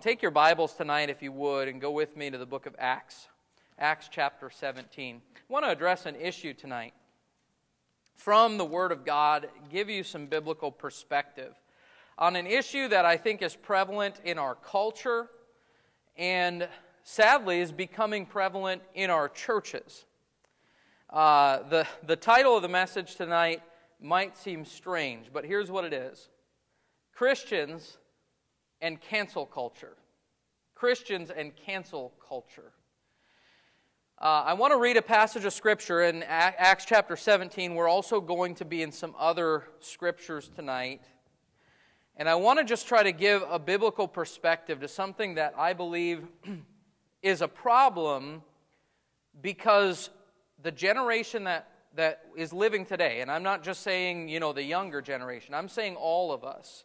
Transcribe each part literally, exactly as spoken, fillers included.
Take your Bibles tonight, if you would, and go with me to the book of Acts, Acts chapter seventeen. I want to address an issue tonight from the Word of God, give you some biblical perspective on an issue that I think is prevalent in our culture and sadly is becoming prevalent in our churches. Uh, the, the title of the message tonight might seem strange, but here's what it is. Christians and cancel culture. Christians and cancel culture. Uh, I want to read a passage of Scripture in Acts chapter seventeen. We're also going to be in some other Scriptures tonight. And I want to just try to give a biblical perspective to something that I believe is a problem because the generation that, that is living today, and I'm not just saying, you know, the younger generation. I'm saying all of us.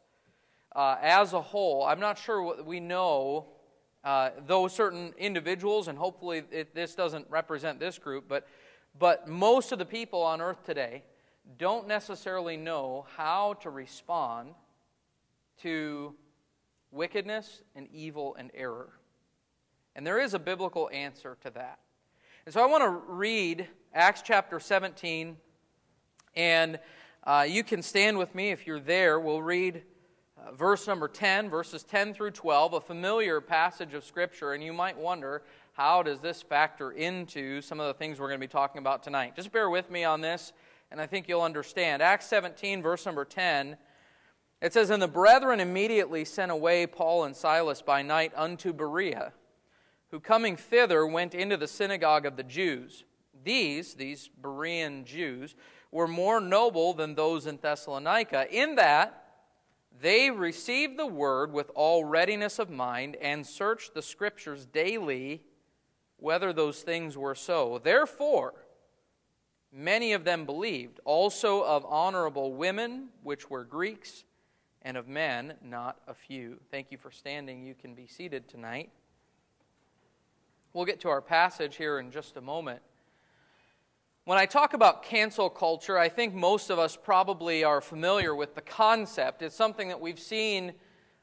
Uh, as a whole, I'm not sure what we know, uh, though certain individuals, and hopefully it, this doesn't represent this group, but, but most of the people on earth today don't necessarily know how to respond to wickedness and evil and error. And there is a biblical answer to that. And so I want to read Acts chapter seventeen, and uh, you can stand with me if you're there. We'll read Uh, verse number ten, verses ten through twelve, a familiar passage of Scripture, and you might wonder, how does this factor into some of the things we're going to be talking about tonight? Just bear with me on this, and I think you'll understand. Acts seventeen, verse number ten, it says, "And the brethren immediately sent away Paul and Silas by night unto Berea, who coming thither went into the synagogue of the Jews. These, these Berean Jews, were more noble than those in Thessalonica, in that they received the word with all readiness of mind and searched the Scriptures daily whether those things were so. Therefore, many of them believed, also of honorable women, which were Greeks, and of men, not a few." Thank you for standing. You can be seated tonight. We'll get to our passage here in just a moment. When I talk about cancel culture, I think most of us probably are familiar with the concept. It's something that we've seen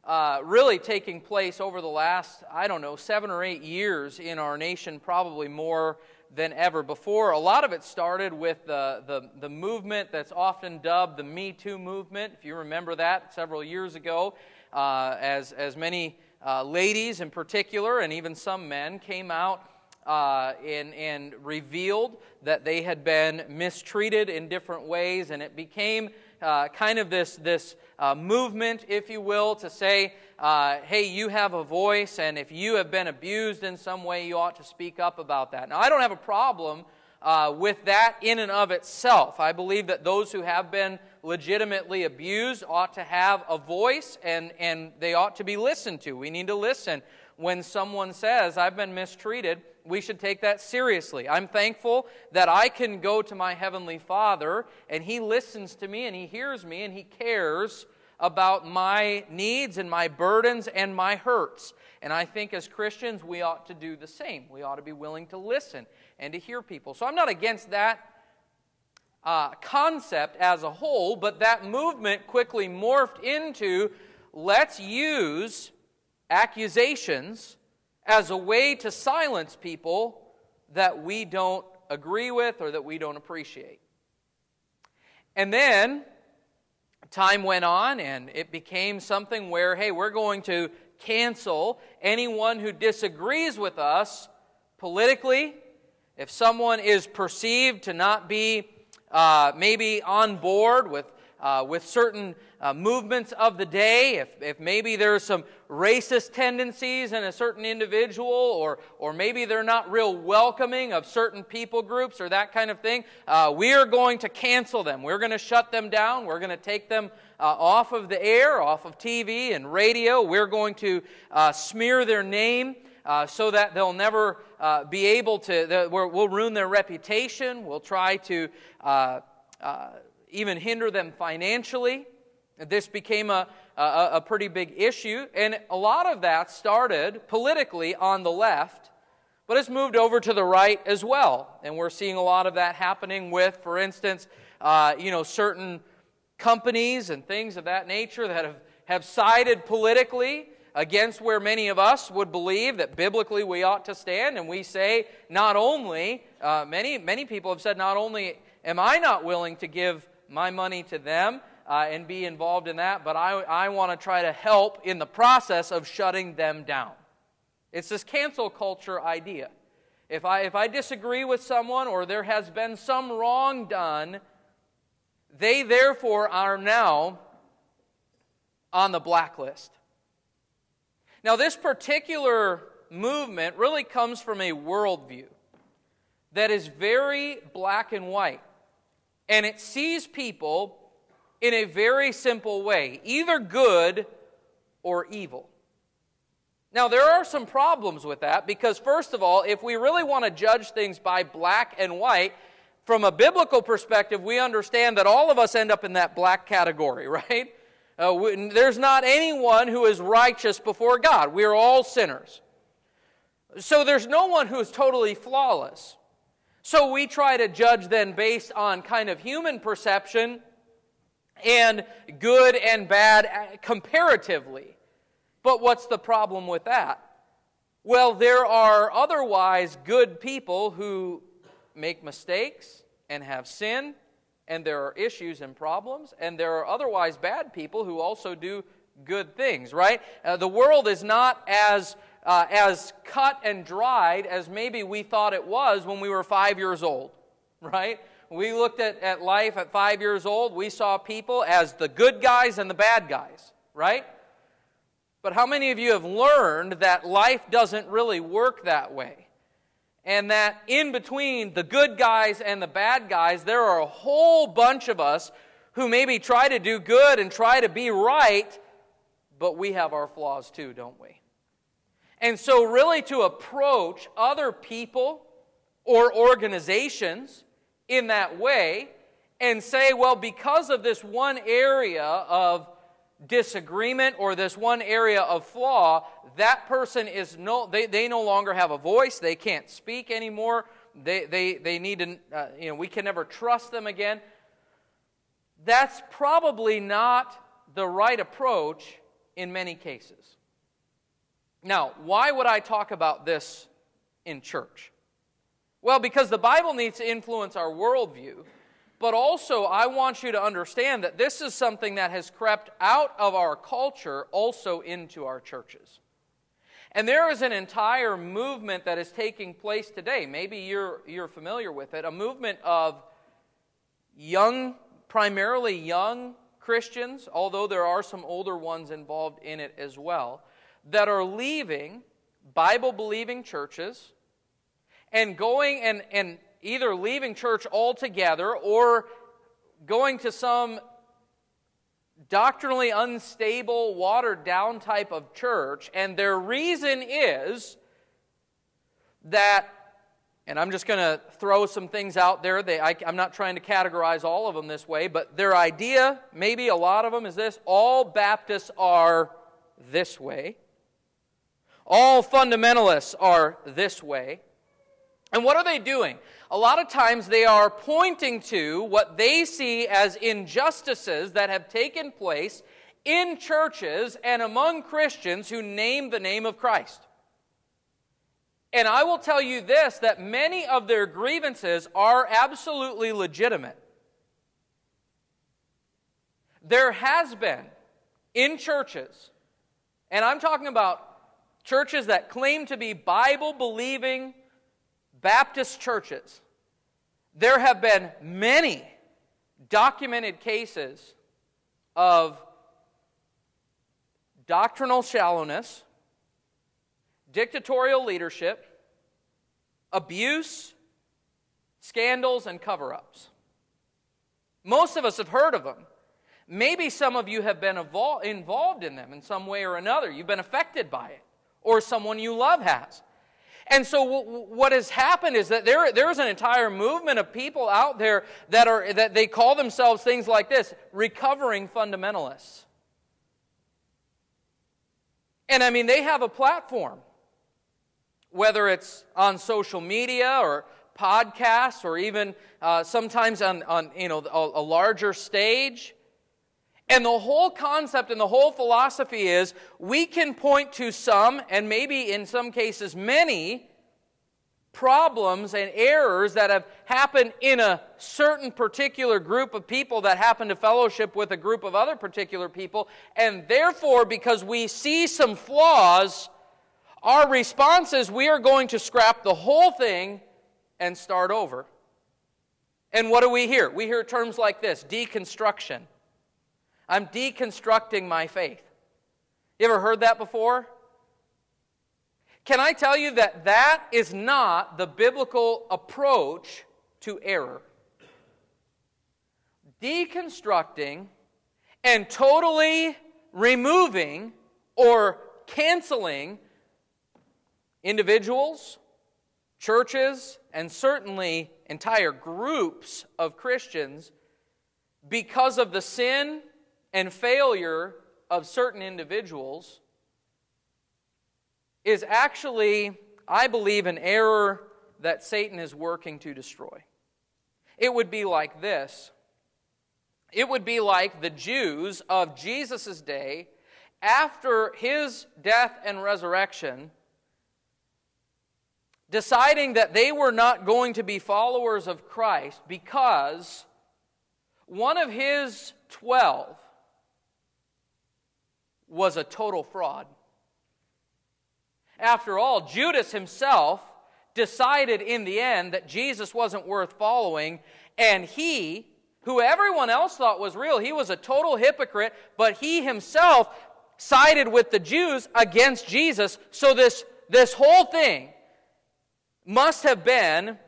uh, really taking place over the last, I don't know, seven or eight years in our nation, probably more than ever before. A lot of it started with the, the, the movement that's often dubbed the Me Too movement, if you remember that, several years ago, uh, as, as many uh, ladies in particular, and even some men, came out Uh, and, and revealed that they had been mistreated in different ways, and it became uh, kind of this, this uh, movement, if you will, to say, uh, hey, you have a voice, and if you have been abused in some way, you ought to speak up about that. Now, I don't have a problem uh, with that in and of itself. I believe that those who have been legitimately abused ought to have a voice, and, and they ought to be listened to. We need to listen. When someone says, I've been mistreated, we should take that seriously. I'm thankful that I can go to my Heavenly Father, and He listens to me, and He hears me, and He cares about my needs and my burdens and my hurts. And I think as Christians, we ought to do the same. We ought to be willing to listen and to hear people. So I'm not against that uh, concept as a whole, but that movement quickly morphed into, let's use accusations as a way to silence people that we don't agree with or that we don't appreciate. And then time went on and it became something where, hey, we're going to cancel anyone who disagrees with us politically. If someone is perceived to not be uh, maybe on board with Uh, with certain uh, movements of the day, if, if maybe there's some racist tendencies in a certain individual, or, or maybe they're not real welcoming of certain people groups or that kind of thing, uh, we are going to cancel them. We're going to shut them down. We're going to take them uh, off of the air, off of T V and radio. We're going to uh, smear their name uh, so that they'll never uh, be able to, the, we'll ruin their reputation. We'll try to Uh, uh, even hinder them financially. This became a, a, a pretty big issue, and a lot of that started politically on the left, but it's moved over to the right as well, and we're seeing a lot of that happening with, for instance, uh, you know, certain companies and things of that nature that have, have sided politically against where many of us would believe that biblically we ought to stand, and we say not only, uh, many many people have said, not only am I not willing to give my money to them uh, and be involved in that, but I, I want to try to help in the process of shutting them down. It's this cancel culture idea. If I, if I disagree with someone or there has been some wrong done, they therefore are now on the blacklist. Now, this particular movement really comes from a worldview that is very black and white, and it sees people in a very simple way, either good or evil. Now, there are some problems with that because, first of all, if we really want to judge things by black and white, from a biblical perspective, we understand that all of us end up in that black category, right? Uh, we, there's not anyone who is righteous before God. We are all sinners. So there's no one who is totally flawless. So we try to judge then based on kind of human perception and good and bad comparatively. But what's the problem with that? Well, there are otherwise good people who make mistakes and have sin, and there are issues and problems, and there are otherwise bad people who also do good things, right? Uh, the world is not as uh, as cut and dried as maybe we thought it was when we were five years old, right? We looked at, at life at five years old, we saw people as the good guys and the bad guys, right? But how many of you have learned that life doesn't really work that way? And that in between the good guys and the bad guys, there are a whole bunch of us who maybe try to do good and try to be right, but we have our flaws too, don't we? And so really to approach other people or organizations in that way and say, well, because of this one area of disagreement or this one area of flaw, that person is no they, they no longer have a voice, they can't speak anymore, they they they need to uh, you know we can never trust them again. That's probably not the right approach in many cases. Now, why would I talk about this in church? Well, because the Bible needs to influence our worldview. But also, I want you to understand that this is something that has crept out of our culture also into our churches. And there is an entire movement that is taking place today. Maybe you're, you're familiar with it. A movement of young, primarily young Christians, although there are some older ones involved in it as well, that are leaving Bible-believing churches and going and... and either leaving church altogether or going to some doctrinally unstable, watered-down type of church. And their reason is that, and I'm just going to throw some things out there. They, I, I'm not trying to categorize all of them this way, but their idea, maybe a lot of them, is this: all Baptists are this way. All fundamentalists are this way. And what are they doing? A lot of times they are pointing to what they see as injustices that have taken place in churches and among Christians who name the name of Christ. And I will tell you this, that many of their grievances are absolutely legitimate. There has been, in churches, and I'm talking about churches that claim to be Bible-believing Baptist churches, there have been many documented cases of doctrinal shallowness, dictatorial leadership, abuse, scandals, and cover-ups. Most of us have heard of them. Maybe some of you have been evol- involved in them in some way or another. You've been affected by it, or someone you love has. And so what has happened is that there, there is an entire movement of people out there that are that they call themselves things like this: recovering fundamentalists. And I mean, they have a platform, whether it's on social media or podcasts or even uh, sometimes on, on you know a, a larger stage. And the whole concept and the whole philosophy is we can point to some, and maybe in some cases many, problems and errors that have happened in a certain particular group of people that happen to fellowship with a group of other particular people, and therefore, because we see some flaws, our response is we are going to scrap the whole thing and start over. And what do we hear? We hear terms like this, deconstruction. I'm deconstructing my faith. You ever heard that before? Can I tell you that that is not the biblical approach to error? Deconstructing and totally removing or canceling individuals, churches, and certainly entire groups of Christians because of the sin and failure of certain individuals is actually, I believe, an error that Satan is working to destroy. It would be like this. It would be like the Jews of Jesus' day, after his death and resurrection, deciding that they were not going to be followers of Christ because one of his twelve was a total fraud. After all, Judas himself decided in the end that Jesus wasn't worth following, and he, who everyone else thought was real, he was a total hypocrite, but he himself sided with the Jews against Jesus. So this, this whole thing must have been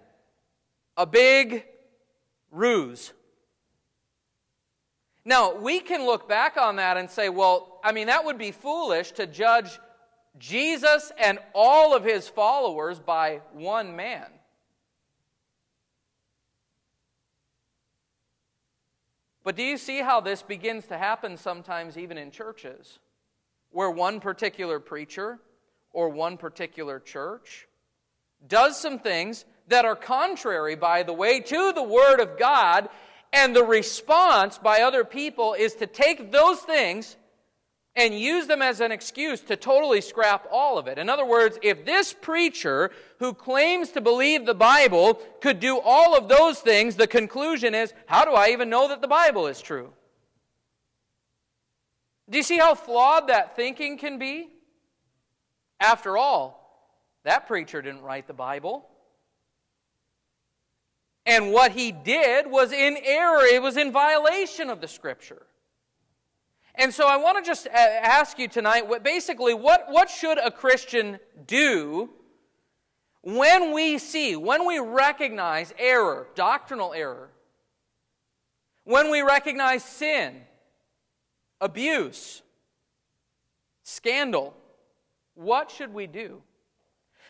a big ruse. Now, we can look back on that and say, well, I mean, that would be foolish to judge Jesus and all of his followers by one man. But do you see how this begins to happen sometimes even in churches, where one particular preacher or one particular church does some things that are contrary, by the way, to the Word of God, and the response by other people is to take those things and use them as an excuse to totally scrap all of it. In other words, if this preacher who claims to believe the Bible could do all of those things, the conclusion is, how do I even know that the Bible is true? Do you see how flawed that thinking can be? After all, that preacher didn't write the Bible. And what he did was in error. It was in violation of the Scripture. And so I want to just ask you tonight, what, basically, what, what should a Christian do when we see, when we recognize error, doctrinal error, when we recognize sin, abuse, scandal, what should we do?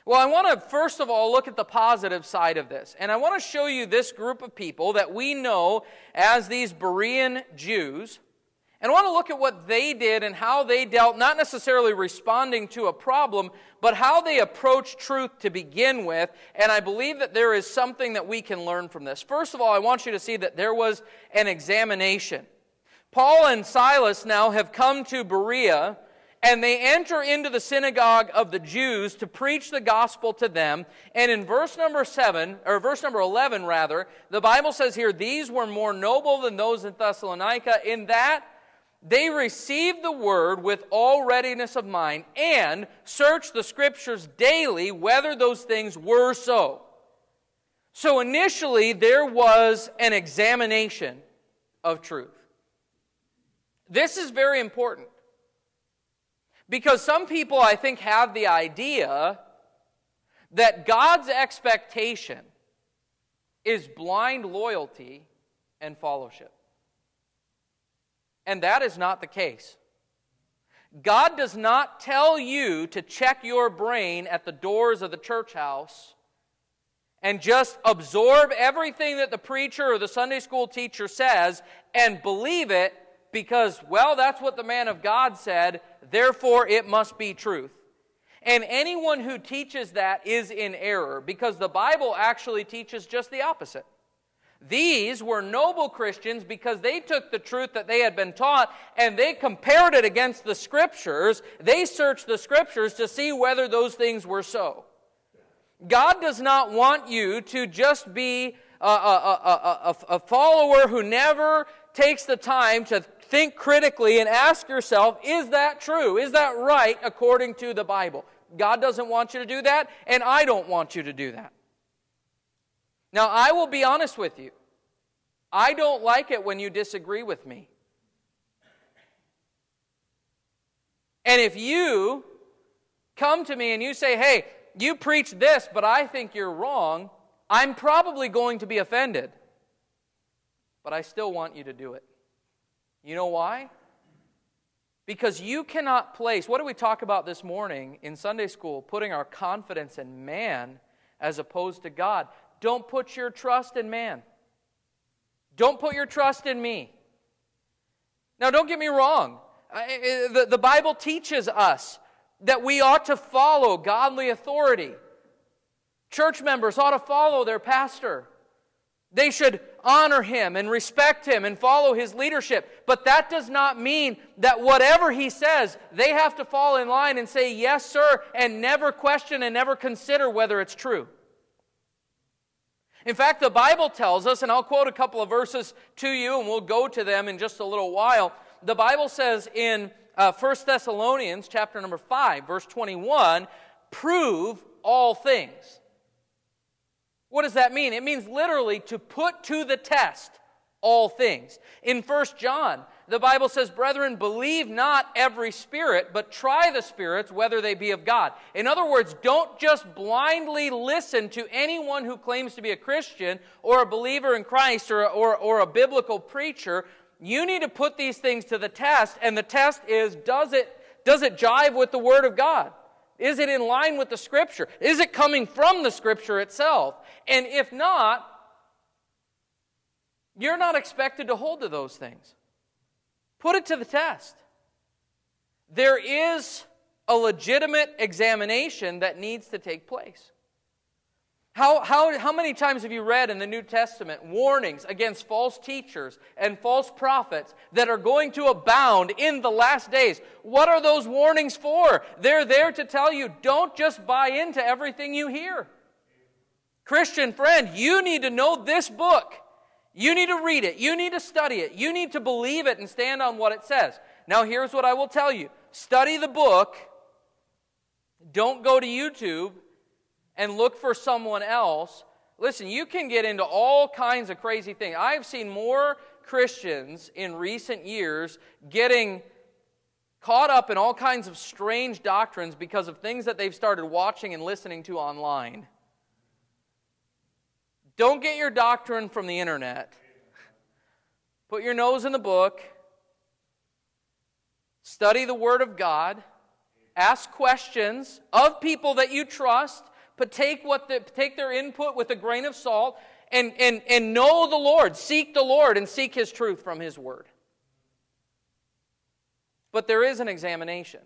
Well, I want to, first of all, look at the positive side of this. And I want to show you this group of people that we know as these Berean Jews. And I want to look at what they did and how they dealt, not necessarily responding to a problem, but how they approached truth to begin with. And I believe that there is something that we can learn from this. First of all, I want you to see that there was an examination. Paul and Silas now have come to Berea, and they enter into the synagogue of the Jews to preach the gospel to them. And in verse number seven, or verse number eleven rather, the Bible says here, these were more noble than those in Thessalonica, in that they received the word with all readiness of mind, and searched the Scriptures daily whether those things were so. So initially there was an examination of truth. This is very important, because some people, I think, have the idea that God's expectation is blind loyalty and fellowship. And that is not the case. God does not tell you to check your brain at the doors of the church house and just absorb everything that the preacher or the Sunday school teacher says and believe it because, well, that's what the man of God said, therefore it must be truth. And anyone who teaches that is in error, because the Bible actually teaches just the opposite. These were noble Christians because they took the truth that they had been taught and they compared it against the Scriptures. They searched the Scriptures to see whether those things were so. God does not want you to just be a, a, a, a, a follower who never takes the time to think critically and ask yourself, is that true? Is that right according to the Bible? God doesn't want you to do that, and I don't want you to do that. Now, I will be honest with you. I don't like it when you disagree with me. And if you come to me and you say, hey, you preach this, but I think you're wrong, I'm probably going to be offended. But I still want you to do it. You know why? Because you cannot place, what did we talk about this morning in Sunday school? Putting our confidence in man as opposed to God. Don't put your trust in man. Don't put your trust in me. Now, don't get me wrong. I, the, the Bible teaches us that we ought to follow godly authority. Church members ought to follow their pastor. They should honor him and respect him and follow his leadership. But that does not mean that whatever he says, they have to fall in line and say, yes, sir, and never question and never consider whether it's true. In fact, the Bible tells us, and I'll quote a couple of verses to you, and we'll go to them in just a little while. The Bible says in uh, First Thessalonians chapter number five, verse twenty-one, prove all things. What does that mean? It means literally to put to the test all things. In First John, the Bible says, brethren, believe not every spirit, but try the spirits, whether they be of God. In other words, don't just blindly listen to anyone who claims to be a Christian or a believer in Christ or, or, or a biblical preacher. You need to put these things to the test, and the test is, does it, does it jive with the Word of God? Is it in line with the Scripture? Is it coming from the Scripture itself? And if not, you're not expected to hold to those things. Put it to the test. There is a legitimate examination that needs to take place. How, how, how many times have you read in the New Testament warnings against false teachers and false prophets that are going to abound in the last days? What are those warnings for? They're there to tell you, don't just buy into everything you hear. Christian friend, you need to know this book. You need to read it. You need to study it. You need to believe it and stand on what it says. Now, here's what I will tell you. Study the book. Don't go to YouTube and look for someone else. Listen, you can get into all kinds of crazy things. I've seen more Christians in recent years getting caught up in all kinds of strange doctrines because of things that they've started watching and listening to online. Don't get your doctrine from the internet. Put your nose in the book. Study the Word of God. Ask questions of people that you trust, but take what the, take their input with a grain of salt, and, and, and know the Lord. Seek the Lord and seek His truth from His Word. But there is an examination.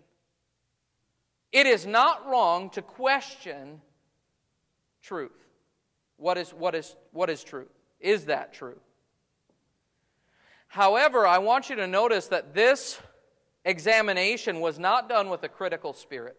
It is not wrong to question truth. What is, what is, what is true? Is that true? However, I want you to notice that this examination was not done with a critical spirit,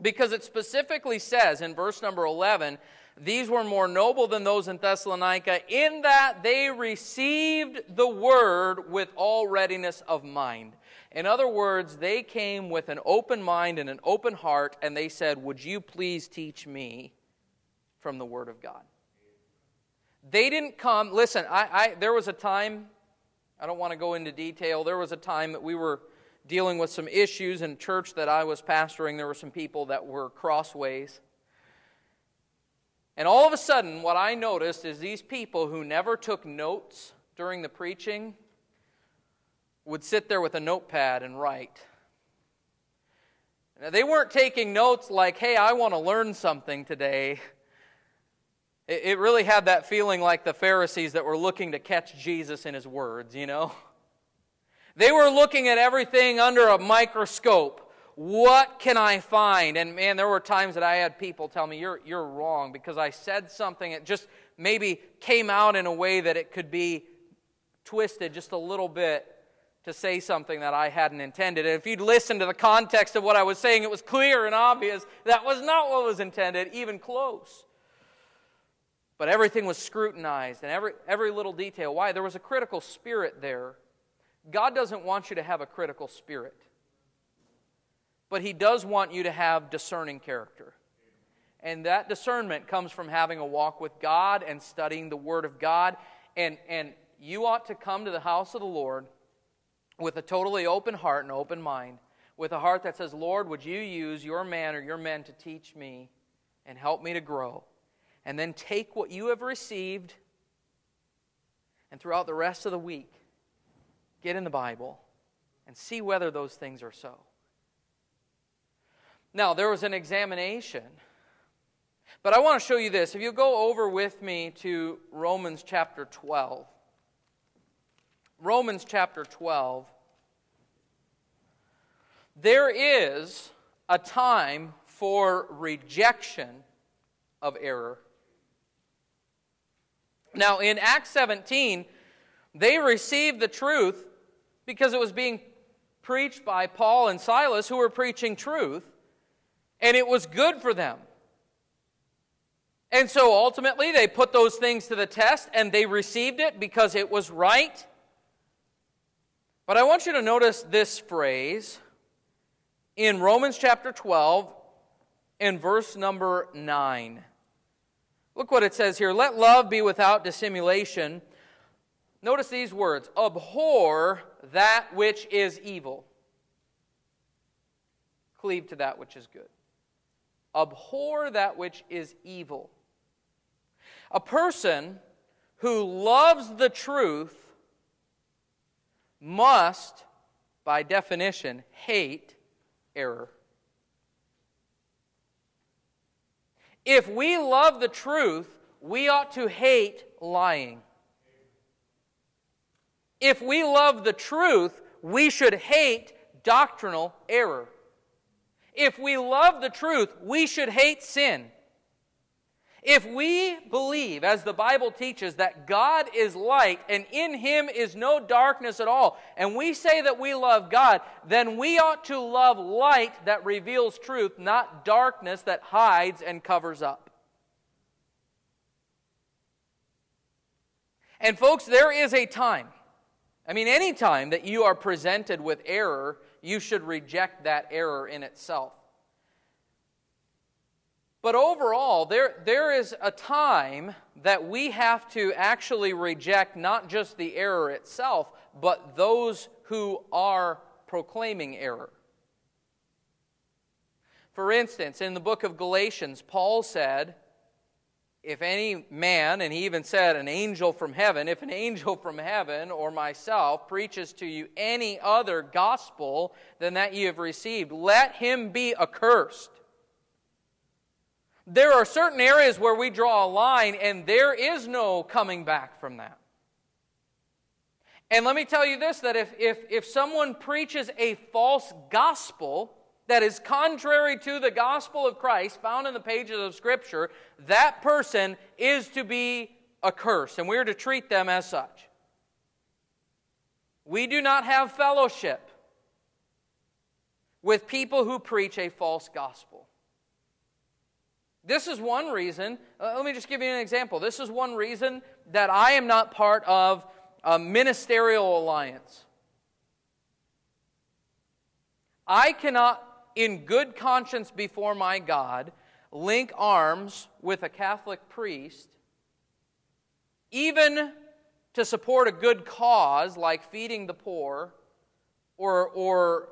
because it specifically says in verse number eleven, these were more noble than those in Thessalonica in that they received the word with all readiness of mind. In other words, they came with an open mind and an open heart, and they said, would you please teach me from the Word of God? They didn't come, listen, I, I there was a time, I don't want to go into detail, there was a time that we were dealing with some issues in church that I was pastoring. There were some people that were crossways. And all of a sudden, what I noticed is these people who never took notes during the preaching would sit there with a notepad and write. Now, they weren't taking notes like, hey, I want to learn something today. It really had that feeling like the Pharisees that were looking to catch Jesus in His words, you know. They were looking at everything under a microscope. what can I find? And man, there were times that I had people tell me, you're, you're wrong because I said something that just maybe came out in a way that it could be twisted just a little bit to say something that I hadn't intended. And if you'd listened to the context of what I was saying, it was clear and obvious that was not what was intended, even close. But everything was scrutinized, and every every little detail. Why? There was a critical spirit there. God doesn't want you to have a critical spirit. But He does want you to have discerning character. And that discernment comes from having a walk with God and studying the Word of God. And, and you ought to come to the house of the Lord with a totally open heart and open mind, with a heart that says, Lord, would you use your man or your men to teach me and help me to grow? And then take what you have received and throughout the rest of the week, get in the Bible and see whether those things are so. Now, there was an examination. But I want to show you this. If you go over with me to Romans chapter twelve. Romans chapter twelve. There is a time for rejection of error. Now, in Acts seventeen, they received the truth because it was being preached by Paul and Silas, who were preaching truth, and it was good for them. And so ultimately, they put those things to the test, and they received it because it was right. But I want you to notice this phrase in Romans chapter twelve, in verse number nine. Look what it says here. Let love be without dissimulation. Notice these words. Abhor that which is evil. Cleave to that which is good. Abhor that which is evil. A person who loves the truth must, by definition, hate error. If we love the truth, we ought to hate lying. If we love the truth, we should hate doctrinal error. If we love the truth, we should hate sin. If we believe, as the Bible teaches, that God is light and in Him is no darkness at all, and we say that we love God, then we ought to love light that reveals truth, not darkness that hides and covers up. And folks, there is a time. I mean, any time that you are presented with error, you should reject that error in itself. But overall, there, there is a time that we have to actually reject not just the error itself, but those who are proclaiming error. For instance, in the book of Galatians, Paul said, if any man, and he even said an angel from heaven, if an angel from heaven or myself preaches to you any other gospel than that you have received, let him be accursed. There are certain areas where we draw a line, and there is no coming back from that. And let me tell you this, that if, if, if someone preaches a false gospel that is contrary to the gospel of Christ found in the pages of Scripture, that person is to be accursed, and we are to treat them as such. We do not have fellowship with people who preach a false gospel. This is one reason, uh, let me just give you an example. This is one reason that I am not part of a ministerial alliance. I cannot, in good conscience before my God, link arms with a Catholic priest, even to support a good cause like feeding the poor or or.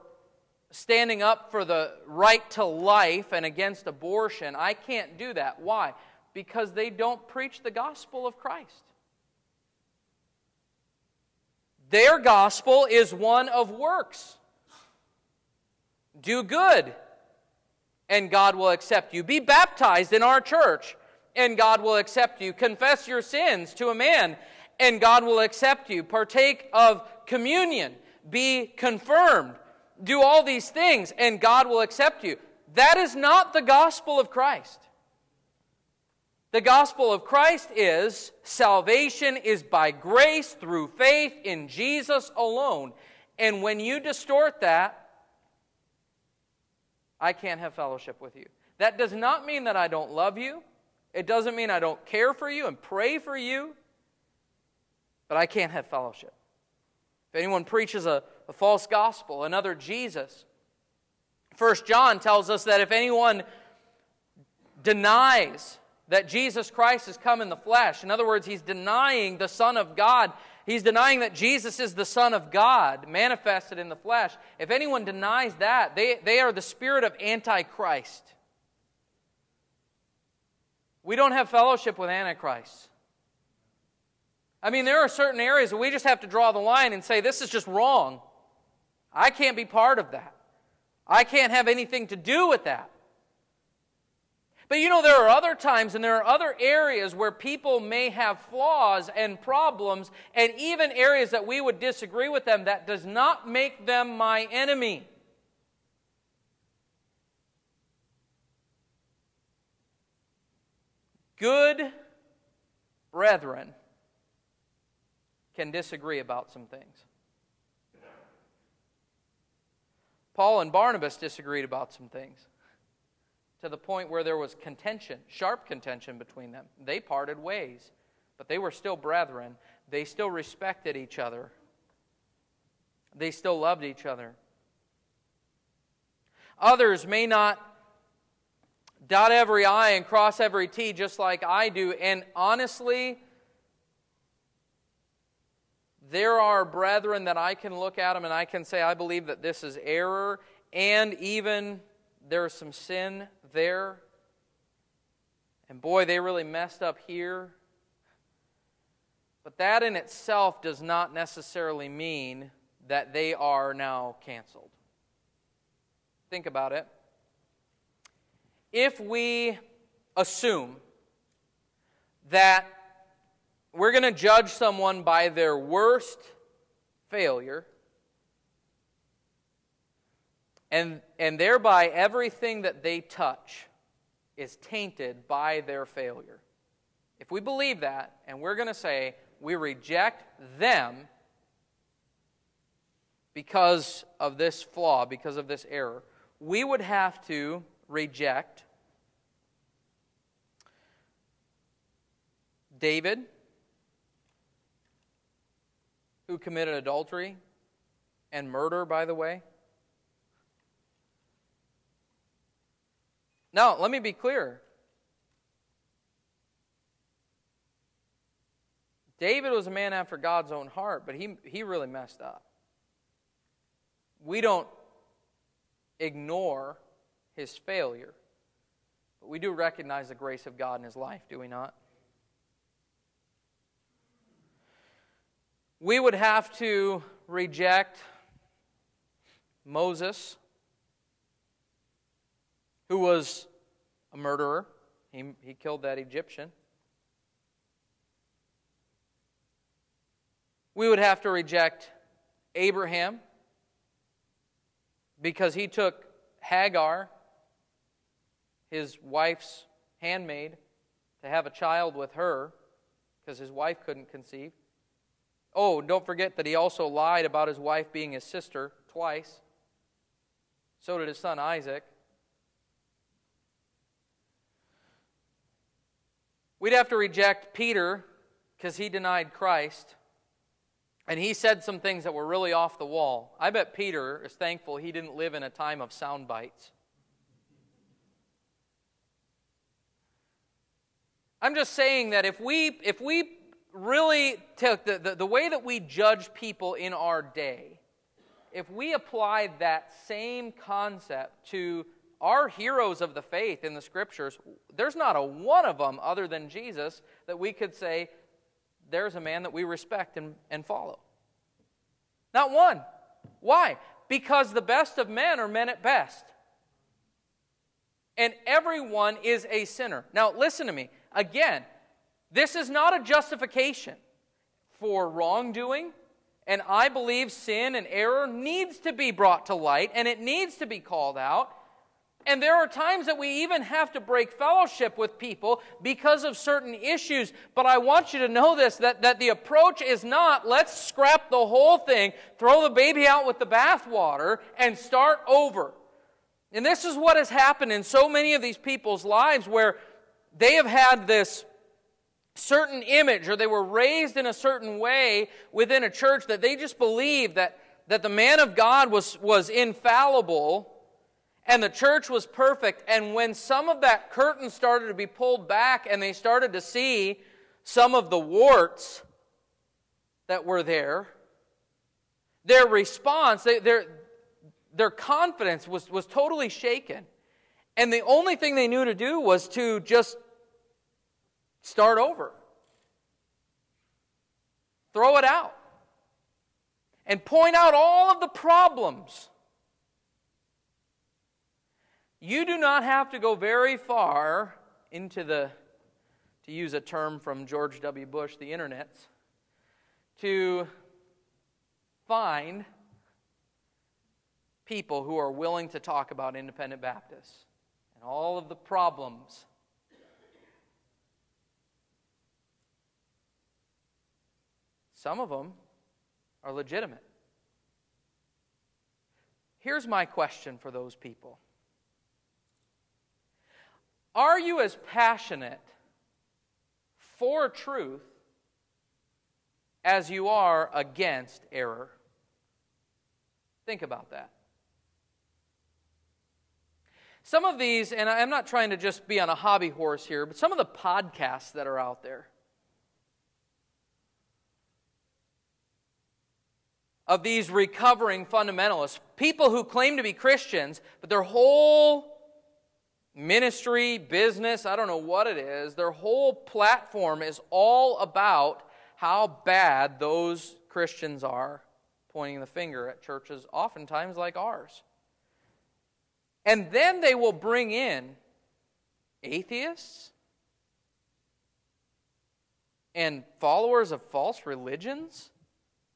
standing up for the right to life and against abortion. I can't do that. Why? Because they don't preach the gospel of Christ. Their gospel is one of works. Do good, and God will accept you. Be baptized in our church, and God will accept you. Confess your sins to a man, and God will accept you. Partake of communion. Be confirmed. do all these things and God will accept you. That is not the gospel of Christ. The gospel of Christ is salvation is by grace through faith in Jesus alone. And when you distort that, I can't have fellowship with you. That does not mean that I don't love you. It doesn't mean I don't care for you and pray for you. But I can't have fellowship. If anyone preaches a, a false gospel, another Jesus, First John tells us that if anyone denies that Jesus Christ has come in the flesh, in other words, he's denying the Son of God, he's denying that Jesus is the Son of God manifested in the flesh. If anyone denies that, they, they are the spirit of Antichrist. We don't have fellowship with Antichrist. I mean, there are certain areas where we just have to draw the line and say, this is just wrong. I can't be part of that. I can't have anything to do with that. But you know, there are other times and there are other areas where people may have flaws and problems and even areas that we would disagree with them. That does not make them my enemy. Good brethren can disagree about some things. Paul and Barnabas disagreed about some things, to the point where there was contention, sharp contention between them. They parted ways, but they were still brethren. They still respected each other. They still loved each other. Others may not dot every I and cross every T just like I do, and honestly, there are brethren that I can look at them and I can say, I believe that this is error, and even there is some sin there. And boy, they really messed up here. But that in itself does not necessarily mean that they are now canceled. Think about it. If we assume that we're going to judge someone by their worst failure, And, and thereby everything that they touch is tainted by their failure. If we believe that, and we're going to say we reject them because of this flaw, because of this error, we would have to reject David, who committed adultery and murder, by the way. Now, let me be clear. David was a man after God's own heart, but he, he really messed up. We don't ignore his failure, but we do recognize the grace of God in his life, do we not? We would have to reject Moses, who was a murderer. He, he killed that Egyptian. We would have to reject Abraham because he took Hagar, his wife's handmaid, to have a child with her because his wife couldn't conceive. Oh, don't forget that he also lied about his wife being his sister twice. So did his son Isaac. We'd have to reject Peter because he denied Christ, and he said some things that were really off the wall. I bet Peter is thankful he didn't live in a time of sound bites. I'm just saying that if we if we really took the, the, the way that we judge people in our day, if we applied that same concept to our heroes of the faith in the Scriptures, there's not a one of them other than Jesus that we could say, there's a man that we respect and, and follow. Not one. Why? Because the best of men are men at best. And everyone is a sinner. Now, listen to me. Again, this is not a justification for wrongdoing. And I believe sin and error needs to be brought to light, and it needs to be called out. And there are times that we even have to break fellowship with people because of certain issues. But I want you to know this, that, that the approach is not, let's scrap the whole thing, throw the baby out with the bathwater, and start over. And this is what has happened in so many of these people's lives where they have had this certain image, or they were raised in a certain way within a church that they just believed that, that the man of God was, was infallible, and the church was perfect. And when some of that curtain started to be pulled back and they started to see some of the warts that were there, their response, they, their, their confidence was, was totally shaken. And the only thing they knew to do was to just start over. Throw it out. And point out all of the problems. You do not have to go very far into the, to use a term from George W. Bush, the internets, to find people who are willing to talk about independent Baptists and all of the problems. Some of them are legitimate. Here's my question for those people. Are you as passionate for truth as you are against error? Think about that. Some of these, and I'm not trying to just be on a hobby horse here, but some of the podcasts that are out there of these recovering fundamentalists, people who claim to be Christians, but their whole ministry, business, I don't know what it is, their whole platform is all about how bad those Christians are, pointing the finger at churches oftentimes like ours. And then they will bring in atheists and followers of false religions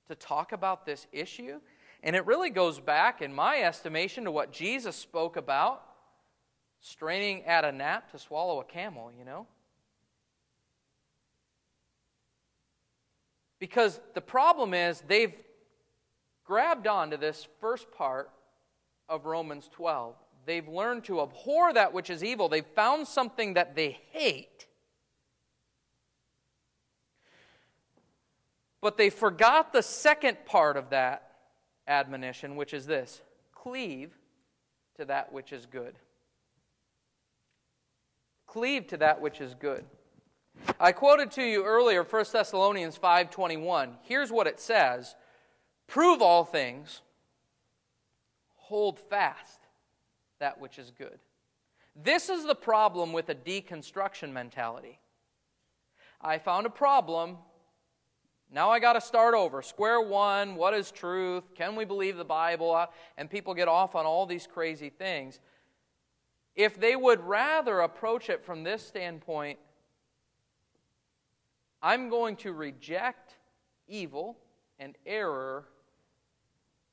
to talk about this issue. And it really goes back, in my estimation, to what Jesus spoke about, straining at a gnat to swallow a camel, you know? Because the problem is they've grabbed onto this first part of Romans twelve. They've learned to abhor that which is evil. They've found something that they hate. But they forgot the second part of that admonition, which is this: cleave to that which is good. Cleave to that which is good. I quoted to you earlier First Thessalonians five twenty-one. Here's what it says: prove all things, hold fast that which is good. This is the problem with a deconstruction mentality. I found a problem, now I got to start over. Square one, what is truth? Can we believe the Bible? And people get off on all these crazy things. If they would rather approach it from this standpoint, I'm going to reject evil and error,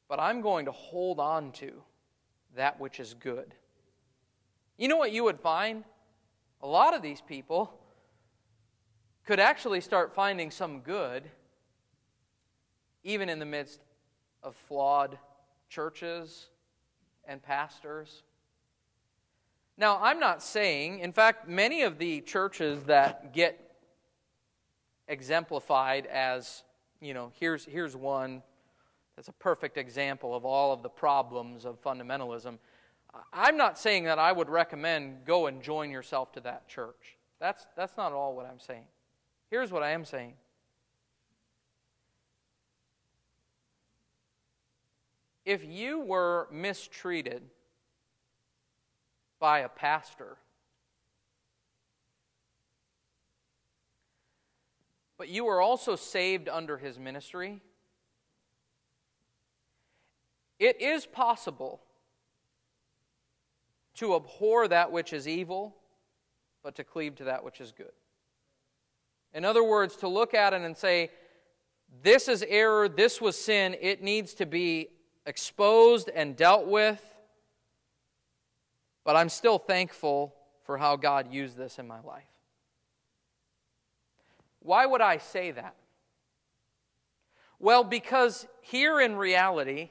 but I'm going to hold on to that which is good. You know what you would find? A lot of these people could actually start finding some good even in the midst of flawed churches and pastors. Now, I'm not saying, in fact, many of the churches that get exemplified as, you know, here's, here's one that's a perfect example of all of the problems of fundamentalism. I'm not saying that I would recommend go and join yourself to that church. That's, that's not at all what I'm saying. Here's what I am saying. If you were mistreated by a pastor, but you were also saved under his ministry, it is possible to abhor that which is evil, but to cleave to that which is good. In other words, to look at it and say, This is error. This was sin. It needs to be exposed and dealt with. But I'm still thankful for how God used this in my life. Why would I say that? Well, because here in reality,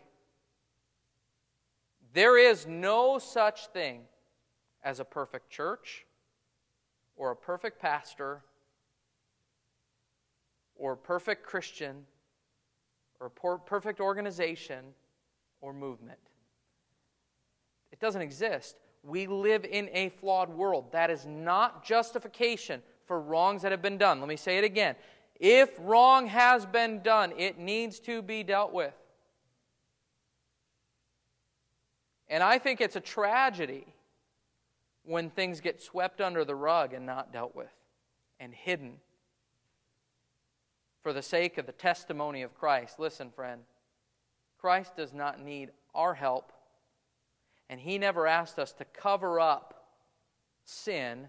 there is no such thing as a perfect church or a perfect pastor or a perfect Christian or a perfect organization or movement. It doesn't exist. We live in a flawed world. That is not justification for wrongs that have been done. Let me say it again. If wrong has been done, it needs to be dealt with. And I think it's a tragedy when things get swept under the rug and not dealt with and hidden for the sake of the testimony of Christ. Listen, friend, Christ does not need our help, and He never asked us to cover up sin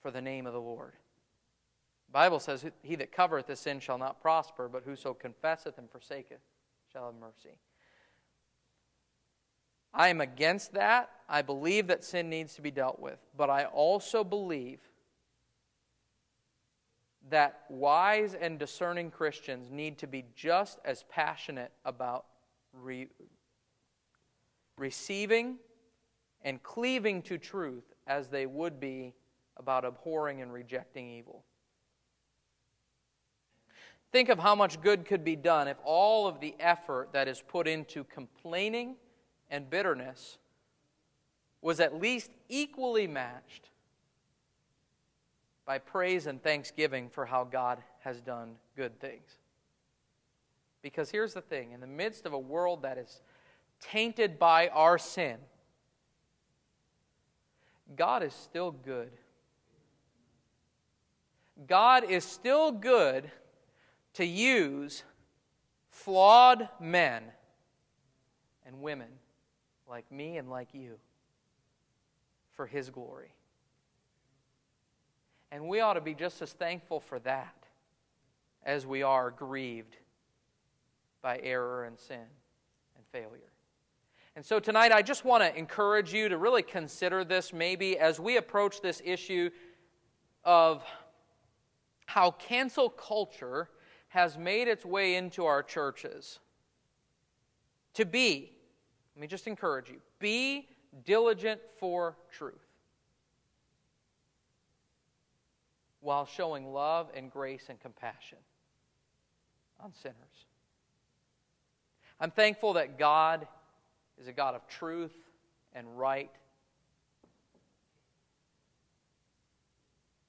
for the name of the Lord. The Bible says, "He that covereth his sin shall not prosper, but whoso confesseth and forsaketh shall have mercy." I am against that. I believe that sin needs to be dealt with. But I also believe that wise and discerning Christians need to be just as passionate about re- receiving and cleaving to truth as they would be about abhorring and rejecting evil. Think of how much good could be done if all of the effort that is put into complaining and bitterness was at least equally matched by praise and thanksgiving for how God has done good things. Because here's the thing, in the midst of a world that is tainted by our sin, God is still good. God is still good to use flawed men and women like me and like you for His glory. And we ought to be just as thankful for that as we are grieved by error and sin and failure. And so tonight I just want to encourage you to really consider this maybe as we approach this issue of how cancel culture has made its way into our churches. To be, let me just encourage you, be diligent for truth, while showing love and grace and compassion on sinners. I'm thankful that God is a God of truth and right.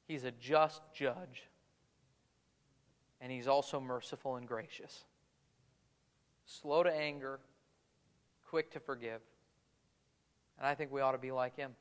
He's a just judge, and He's also merciful and gracious, slow to anger, quick to forgive. And I think we ought to be like Him.